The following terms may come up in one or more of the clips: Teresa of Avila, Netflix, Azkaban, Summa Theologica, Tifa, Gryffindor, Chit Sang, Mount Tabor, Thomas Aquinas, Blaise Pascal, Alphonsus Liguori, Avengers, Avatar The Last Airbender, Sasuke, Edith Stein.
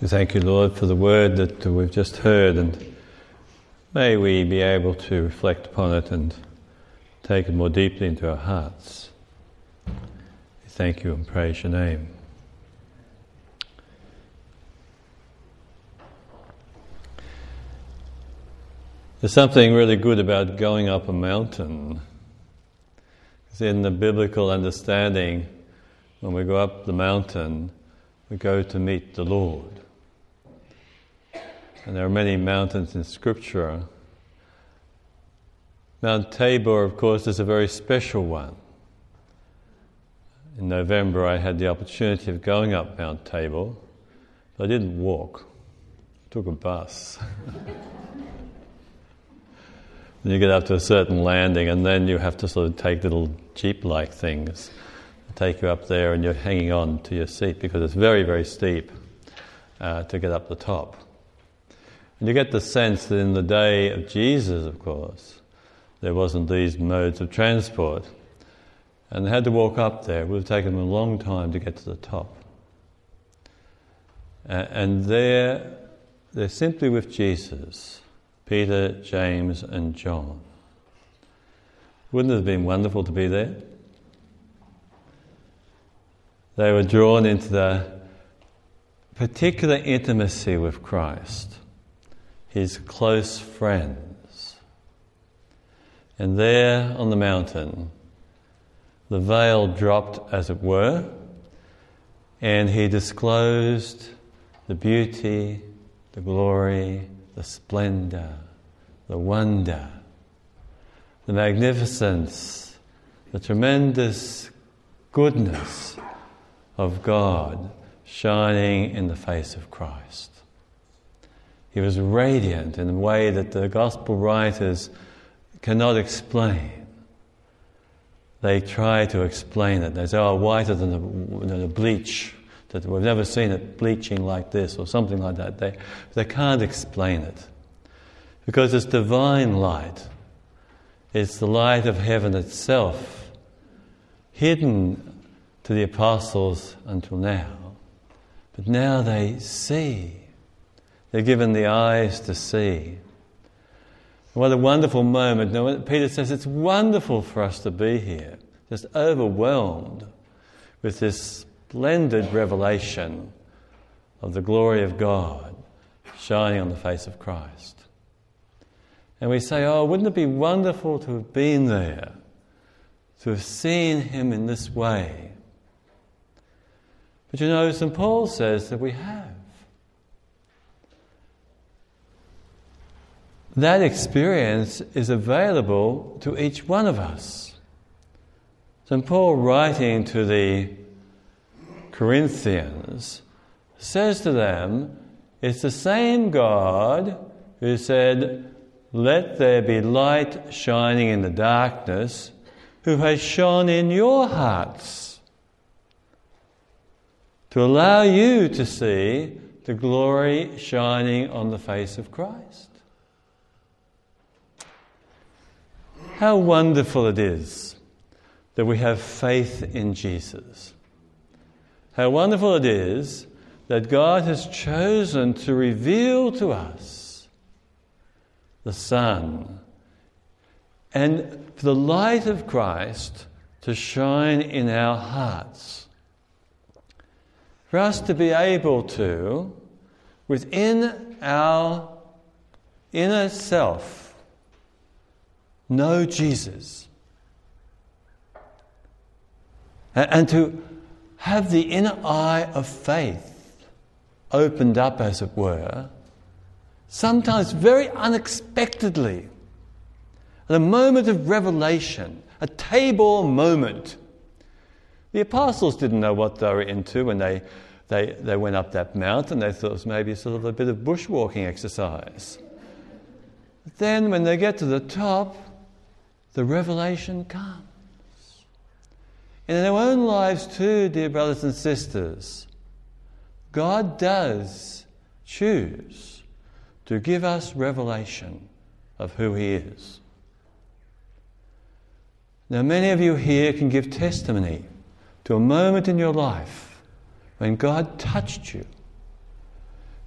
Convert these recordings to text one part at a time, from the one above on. So thank you, Lord, for the word that we've just heard, and may we be able to reflect upon it and take it more deeply into our hearts. Thank you and praise your name. There's something really good about going up a mountain. Because in the biblical understanding, when we go up the mountain, we go to meet the Lord. And there are many mountains in Scripture. Mount Tabor, of course, is a very special one. In November, I had the opportunity of going up Mount Tabor, but I didn't walk. I took a bus. You get up to a certain landing, and then you have to sort of take little jeep-like things, take you up there, and you're hanging on to your seat because it's very, very steep to get up the top. And you get the sense that in the day of Jesus, of course, there wasn't these modes of transport. And they had to walk up there. It would have taken them a long time to get to the top. And there, they're simply with Jesus, Peter, James and John. Wouldn't it have been wonderful to be there? They were drawn into the particular intimacy with Christ, his close friends. And there on the mountain, the veil dropped, as it were, and he disclosed the beauty, the glory, the splendour, the wonder, the magnificence, the tremendous goodness of God shining in the face of Christ. He was radiant in a way that the gospel writers cannot explain. They try to explain it. They say, oh, whiter than a bleach. That we've never seen it bleaching like this or something like that. They can't explain it. Because it's divine light. It's the light of heaven itself, hidden to the apostles until now. But now they see. They're given the eyes to see. What a wonderful moment. Now, Peter says it's wonderful for us to be here, just overwhelmed with this splendid revelation of the glory of God shining on the face of Christ. And we say, oh, wouldn't it be wonderful to have been there, to have seen him in this way? But you know, St. Paul says that we have. That experience is available to each one of us. St. Paul, writing to the Corinthians, says to them, it's the same God who said, let there be light shining in the darkness, who has shone in your hearts to allow you to see the glory shining on the face of Christ. How wonderful it is that we have faith in Jesus. How wonderful it is that God has chosen to reveal to us the Son and for the light of Christ to shine in our hearts. For us to be able to, within our inner self, know Jesus. And to have the inner eye of faith opened up, as it were, sometimes very unexpectedly, at a moment of revelation, a Tabor moment. The apostles didn't know what they were into when they went up that mountain. They thought it was maybe sort of a bit of bushwalking exercise. But then when they get to the top, the revelation comes. And in our own lives too, dear brothers and sisters, God does choose to give us revelation of who he is. Now, many of you here can give testimony to a moment in your life when God touched you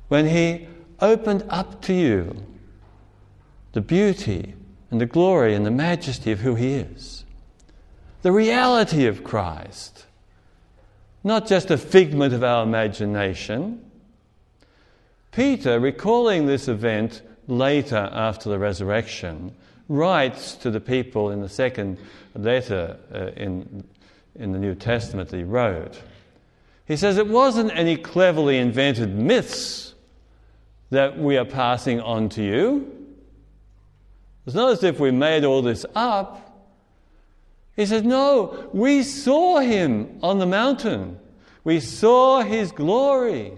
when he opened up to you the beauty and the glory and the majesty of who he is. The reality of Christ, not just a figment of our imagination. Peter, recalling this event later after the resurrection, writes to the people in the second letter in the New Testament that he wrote. He says, it wasn't any cleverly invented myths that we are passing on to you. It's not as if we made all this up. He says, no, we saw him on the mountain. We saw his glory.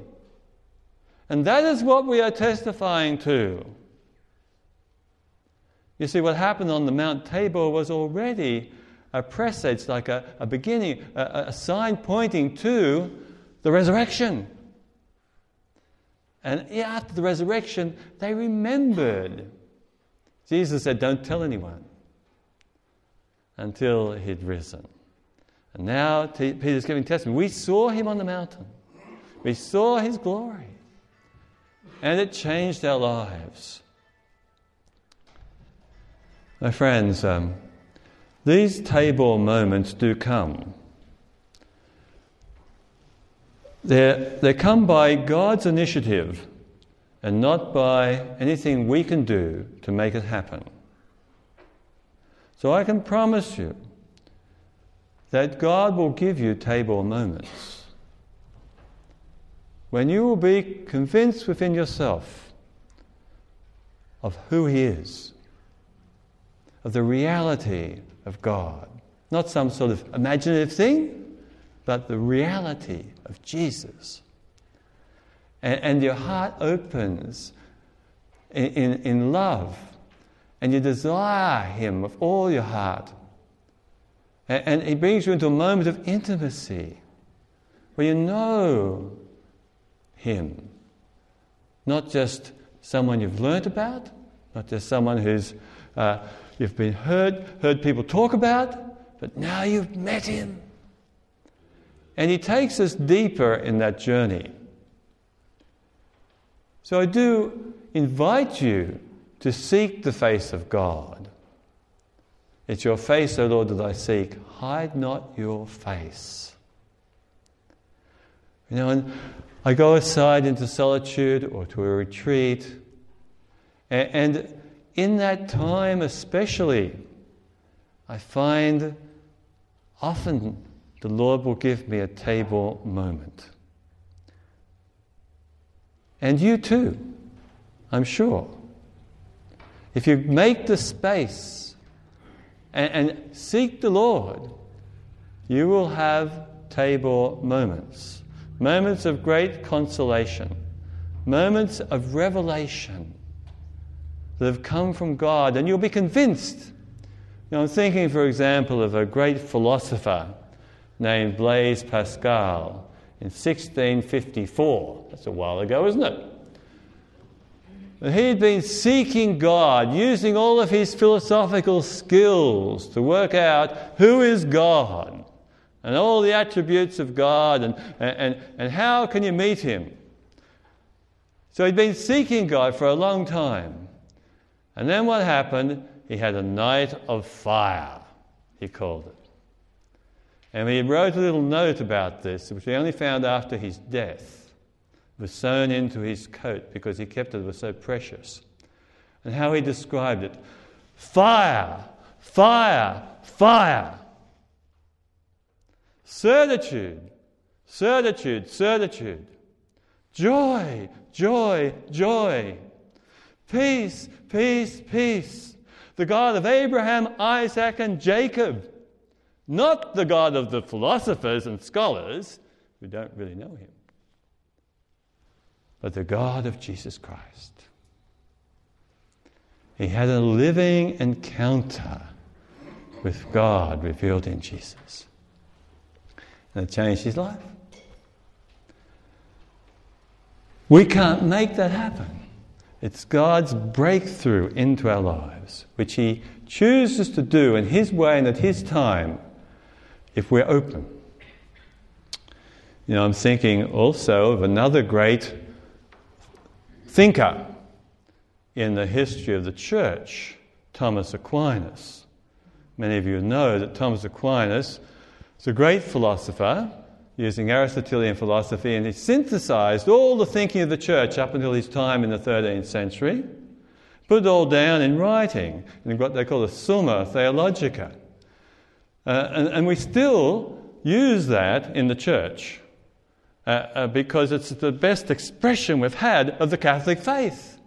And that is what we are testifying to. You see, what happened on the Mount Tabor was already a presage, like a beginning, a sign pointing to the resurrection. And after the resurrection, they remembered. Jesus said, don't tell anyone until he'd risen. And now Peter's giving testimony. We saw him on the mountain. We saw his glory. And it changed our lives. My friends, these Tabor moments do come. They come by God's initiative and not by anything we can do to make it happen. So I can promise you that God will give you Tabor moments when you will be convinced within yourself of who he is, of the reality of God. Not some sort of imaginative thing, but the reality of Jesus. And your heart opens in love, and you desire him with all your heart. And he brings you into a moment of intimacy where you know him. Not just someone you've learnt about, not just someone who's you've been heard people talk about, but now you've met him. And he takes us deeper in that journey. So I do invite you to seek the face of God. It's your face, O Lord, that I seek. Hide not your face. You know, and I go aside into solitude or to a retreat, and in that time especially, I find often the Lord will give me a Tabor moment. And you too, I'm sure. If you make the space and seek the Lord, you will have Tabor moments. Moments of great consolation. Moments of revelation that have come from God, and you'll be convinced. Now, I'm thinking, for example, of a great philosopher named Blaise Pascal in 1654. That's a while ago, isn't it? And he'd been seeking God, using all of his philosophical skills to work out who is God and all the attributes of God and how can you meet him. So he'd been seeking God for a long time. And then what happened? He had a night of fire, he called it. And he wrote a little note about this, which he only found after his death. It was sewn into his coat because he kept it, it was so precious. And how he described it: fire, fire, fire. Certitude, certitude, certitude. Joy, joy, joy. Peace, peace, peace. The God of Abraham, Isaac, and Jacob. Not the God of the philosophers and scholars who don't really know him, but the God of Jesus Christ. He had a living encounter with God revealed in Jesus. And it changed his life. We can't make that happen. It's God's breakthrough into our lives, which he chooses to do in his way and at his time, if we're open. You know, I'm thinking also of another great thinker in the history of the church, Thomas Aquinas. Many of you know that Thomas Aquinas was a great philosopher using Aristotelian philosophy, and he synthesized all the thinking of the church up until his time in the 13th century, put it all down in writing, in what they call the Summa Theologica. And we still use that in the church because it's the best expression we've had of the Catholic faith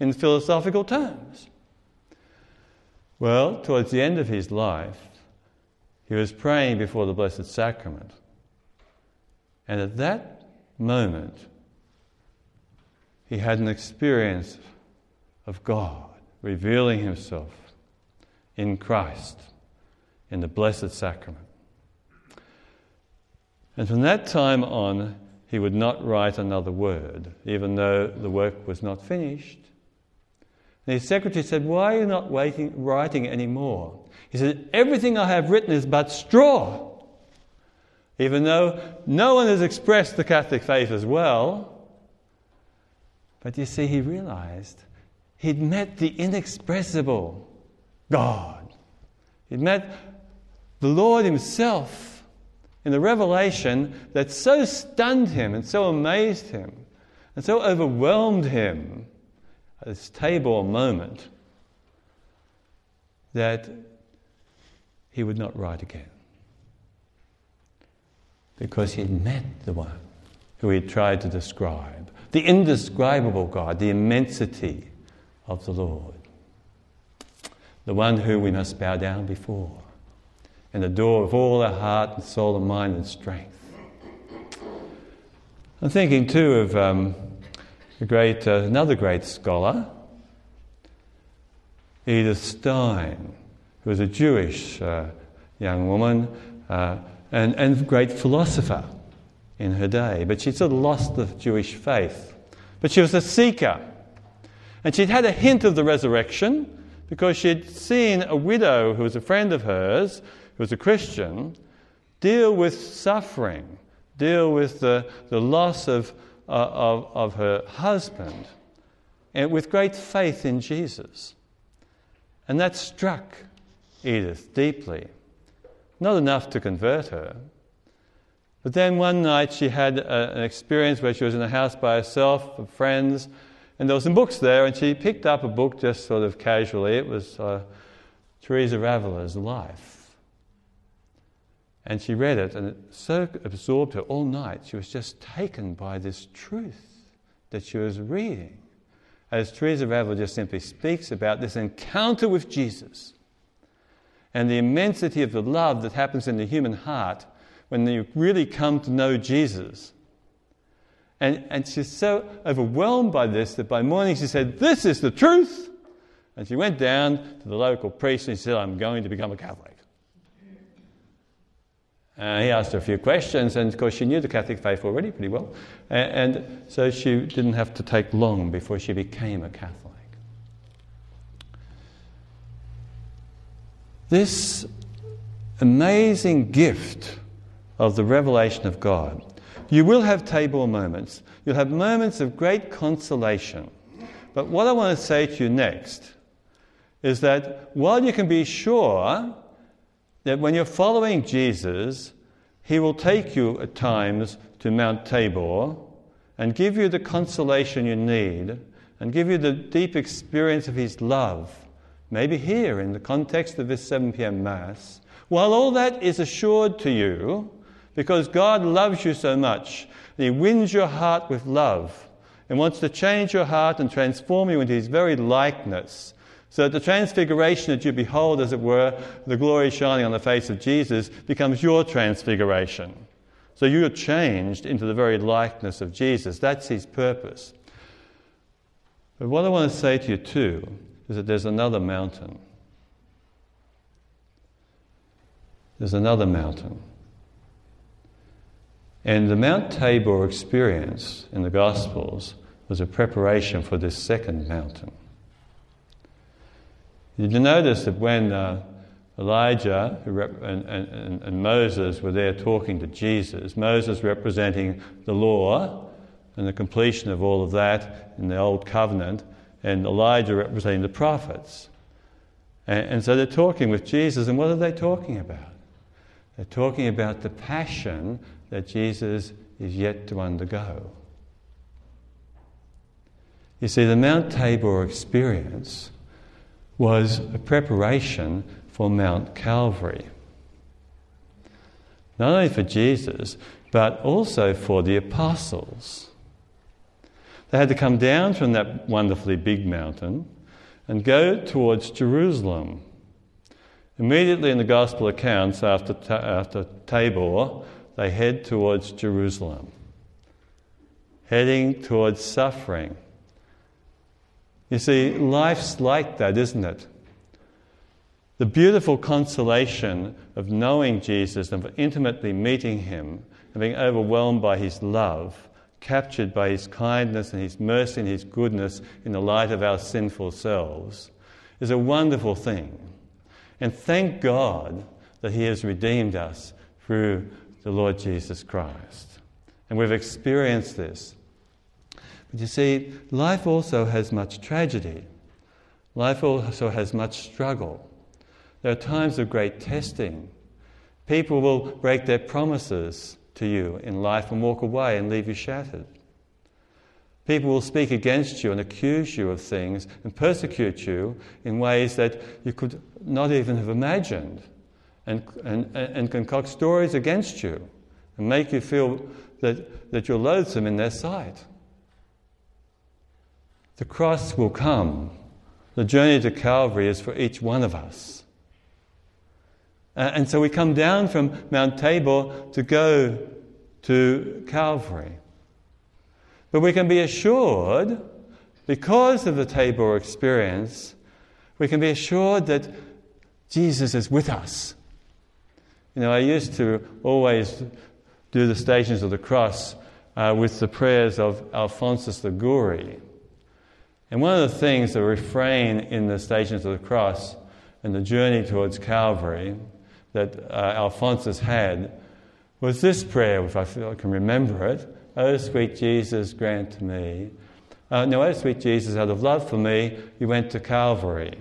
in philosophical terms. Well, towards the end of his life, he was praying before the Blessed Sacrament. And at that moment, he had an experience of God revealing himself in Christ, in the Blessed Sacrament. And from that time on, he would not write another word, even though the work was not finished. And his secretary said, "Why are you not writing anymore?" He said, "Everything I have written is but straw." Even though no one has expressed the Catholic faith as well. But you see, he realized he'd met the inexpressible God. He'd met the Lord himself in the revelation that so stunned him and so amazed him and so overwhelmed him at this Tabor moment that he would not write again. Because he had met the one who he had tried to describe, the indescribable God, the immensity of the Lord, the one who we must bow down before and adore with all our heart and soul and mind and strength. I'm thinking too of another great scholar, Edith Stein, who was a Jewish young woman, and great philosopher in her day. But she'd sort of lost the Jewish faith. But she was a seeker. And she'd had a hint of the resurrection because she'd seen a widow who was a friend of hers, who was a Christian, deal with suffering, deal with the loss of her husband, and with great faith in Jesus. And that struck Edith deeply. Not enough to convert her. But then one night she had an experience where she was in a house by herself with friends, and there were some books there, and she picked up a book just sort of casually. It was Teresa of Avila's life. And she read it, and it so absorbed her all night. She was just taken by this truth that she was reading, as Teresa of Avila just simply speaks about this encounter with Jesus and the immensity of the love that happens in the human heart when you really come to know Jesus. And she's so overwhelmed by this that by morning she said, "This is the truth!" And she went down to the local priest and she said, "I'm going to become a Catholic." He asked her a few questions, and of course she knew the Catholic faith already pretty well, and so she didn't have to take long before she became a Catholic. This amazing gift of the revelation of God. You will have Tabor moments. You'll have moments of great consolation. But what I want to say to you next is that while you can be sure that when you're following Jesus, he will take you at times to Mount Tabor and give you the consolation you need and give you the deep experience of his love, maybe here in the context of this 7 p.m. Mass, while all that is assured to you, because God loves you so much, he wins your heart with love and wants to change your heart and transform you into his very likeness, so that the transfiguration that you behold, as it were, the glory shining on the face of Jesus, becomes your transfiguration. So you are changed into the very likeness of Jesus. That's his purpose. But what I want to say to you too is that there's another mountain. There's another mountain. And the Mount Tabor experience in the Gospels was a preparation for this second mountain. Did you notice that when Elijah and Moses were there talking to Jesus, Moses representing the law, and the completion of all of that in the Old Covenant, and Elijah representing the prophets. And so they're talking with Jesus, and what are they talking about? They're talking about the passion that Jesus is yet to undergo. You see, the Mount Tabor experience was a preparation for Mount Calvary. Not only for Jesus, but also for the apostles. They had to come down from that wonderfully big mountain and go towards Jerusalem. Immediately in the Gospel accounts after Tabor, they head towards Jerusalem, heading towards suffering. You see, life's like that, isn't it? The beautiful consolation of knowing Jesus and of intimately meeting him and being overwhelmed by his love, captured by his kindness and his mercy and his goodness in the light of our sinful selves, is a wonderful thing. And thank God that he has redeemed us through the Lord Jesus Christ. And we've experienced this. But you see, life also has much tragedy. Life also has much struggle. There are times of great testing. People will break their promises to you in life and walk away and leave you shattered. People will speak against you and accuse you of things and persecute you in ways that you could not even have imagined, and concoct stories against you and make you feel that you're loathsome in their sight. The cross will come. The journey to Calvary is for each one of us. And so we come down from Mount Tabor to go to Calvary. But we can be assured, because of the Tabor experience, we can be assured that Jesus is with us. You know, I used to always do the Stations of the Cross with the prayers of Alphonsus Liguori. And one of the things, the refrain in the Stations of the Cross and the journey towards Calvary that Alphonsus had was this prayer, if I feel I can remember it: "O sweet Jesus, grant to me." O sweet Jesus, out of love for me, you went to Calvary.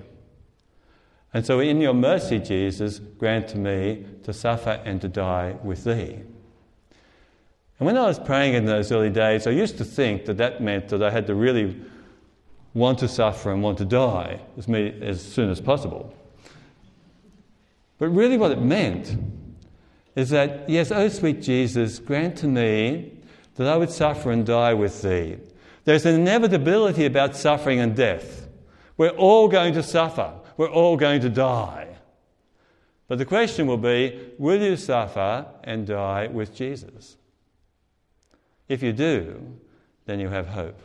And so in your mercy, Jesus, grant to me to suffer and to die with thee. And when I was praying in those early days, I used to think that meant that I had to really want to suffer and want to die as soon as possible. But really what it meant is that, yes, O sweet Jesus, grant to me that I would suffer and die with thee. There's an inevitability about suffering and death. We're all going to suffer. We're all going to die. But the question will be, will you suffer and die with Jesus? If you do, then you have hope.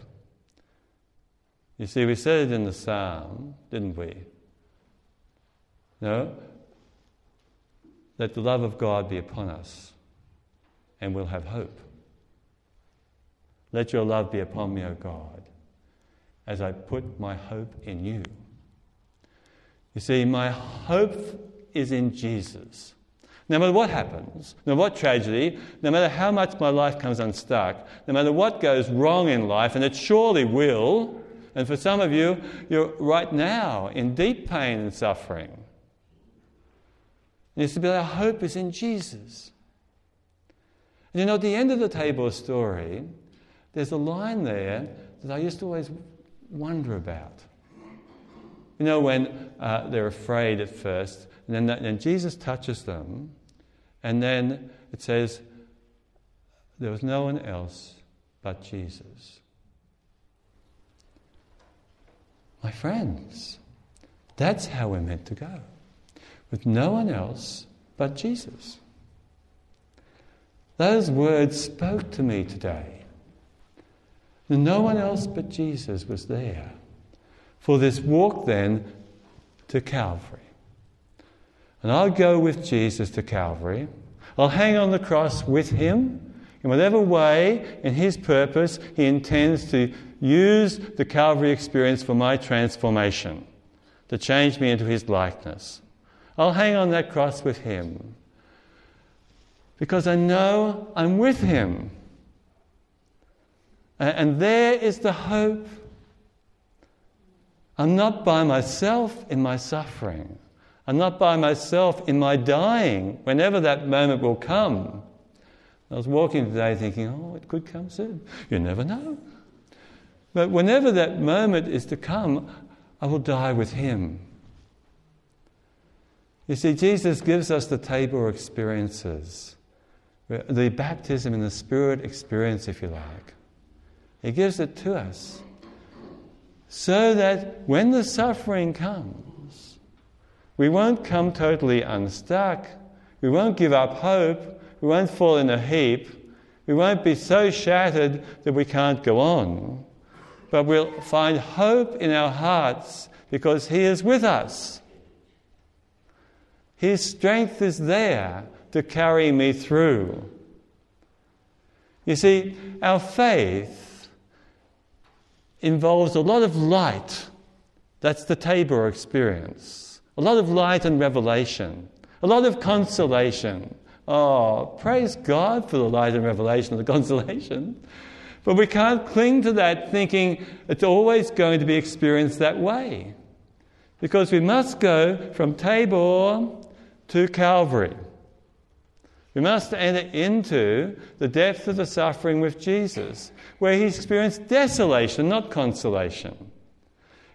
You see, we said it in the psalm, didn't we? No? Let the love of God be upon us, and we'll have hope. Let your love be upon me, O God, as I put my hope in you. You see, my hope is in Jesus. No matter what happens, no matter what tragedy, no matter how much my life comes unstuck, no matter what goes wrong in life, and it surely will. And for some of you, you're right now in deep pain and suffering. And it's to be our hope is in Jesus. And you know, at the end of the Tabor story, there's a line there that I used to always wonder about. You know, when they're afraid at first, and then Jesus touches them, and then it says, there was no one else but Jesus. My friends, that's how we're meant to go, with no one else but Jesus. Those words spoke to me today. No one else but Jesus was there for this walk then to Calvary. And I'll go with Jesus to Calvary. I'll hang on the cross with him. In whatever way, in his purpose, he intends to use the Calvary experience for my transformation, to change me into his likeness. I'll hang on that cross with him because I know I'm with him. And there is the hope. I'm not by myself in my suffering. I'm not by myself in my dying, whenever that moment will come. I was walking today thinking, oh, it could come soon. You never know. But whenever that moment is to come, I will die with him. You see, Jesus gives us the table experiences, the baptism in the Spirit experience, if you like. He gives it to us so that when the suffering comes, we won't come totally unstuck, we won't give up hope, we won't fall in a heap, we won't be so shattered that we can't go on, but we'll find hope in our hearts because he is with us. His strength is there to carry me through. You see, our faith involves a lot of light. That's the Tabor experience. A lot of light and revelation. A lot of consolation. Oh, praise God for the light and revelation and the consolation. But we can't cling to that thinking it's always going to be experienced that way. Because we must go from Tabor to Calvary. We must enter into the depth of the suffering with Jesus, where he experienced desolation, not consolation.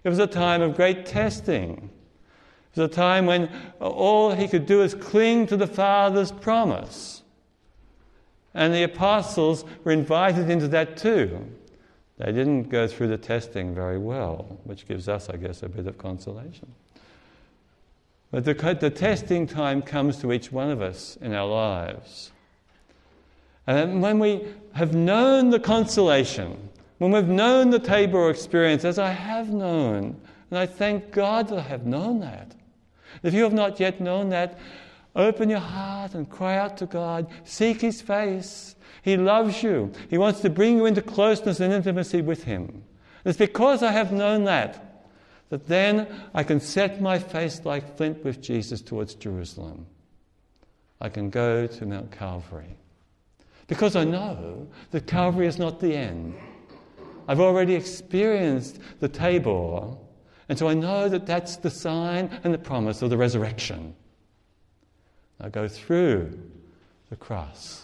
It was a time of great testing. It was a time when all he could do is cling to the Father's promise. And the apostles were invited into that too. They didn't go through the testing very well, which gives us, I guess, a bit of consolation. But the testing time comes to each one of us in our lives. And when we have known the consolation, when we've known the Tabor experience, as I have known, and I thank God that I have known that. If you have not yet known that, open your heart and cry out to God. Seek his face. He loves you. He wants to bring you into closeness and intimacy with him. It's because I have known that then I can set my face like flint with Jesus towards Jerusalem. I can go to Mount Calvary. Because I know that Calvary is not the end. I've already experienced the Tabor, and so I know that that's the sign and the promise of the resurrection. I go through the cross,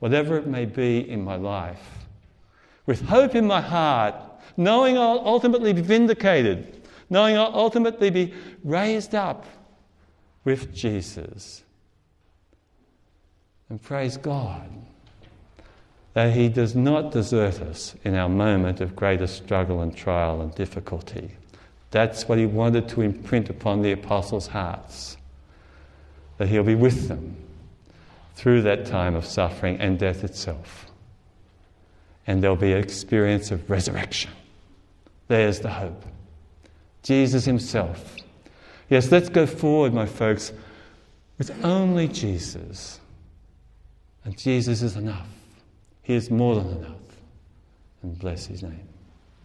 whatever it may be in my life, with hope in my heart, knowing I'll ultimately be vindicated, knowing I'll ultimately be raised up with Jesus. And praise God that he does not desert us in our moment of greatest struggle and trial and difficulty. That's what he wanted to imprint upon the apostles' hearts, that he'll be with them through that time of suffering and death itself. And there'll be an experience of resurrection. There's the hope. Jesus himself. Yes, let's go forward, my folks, with only Jesus. And Jesus is enough. He is more than enough. And bless his name.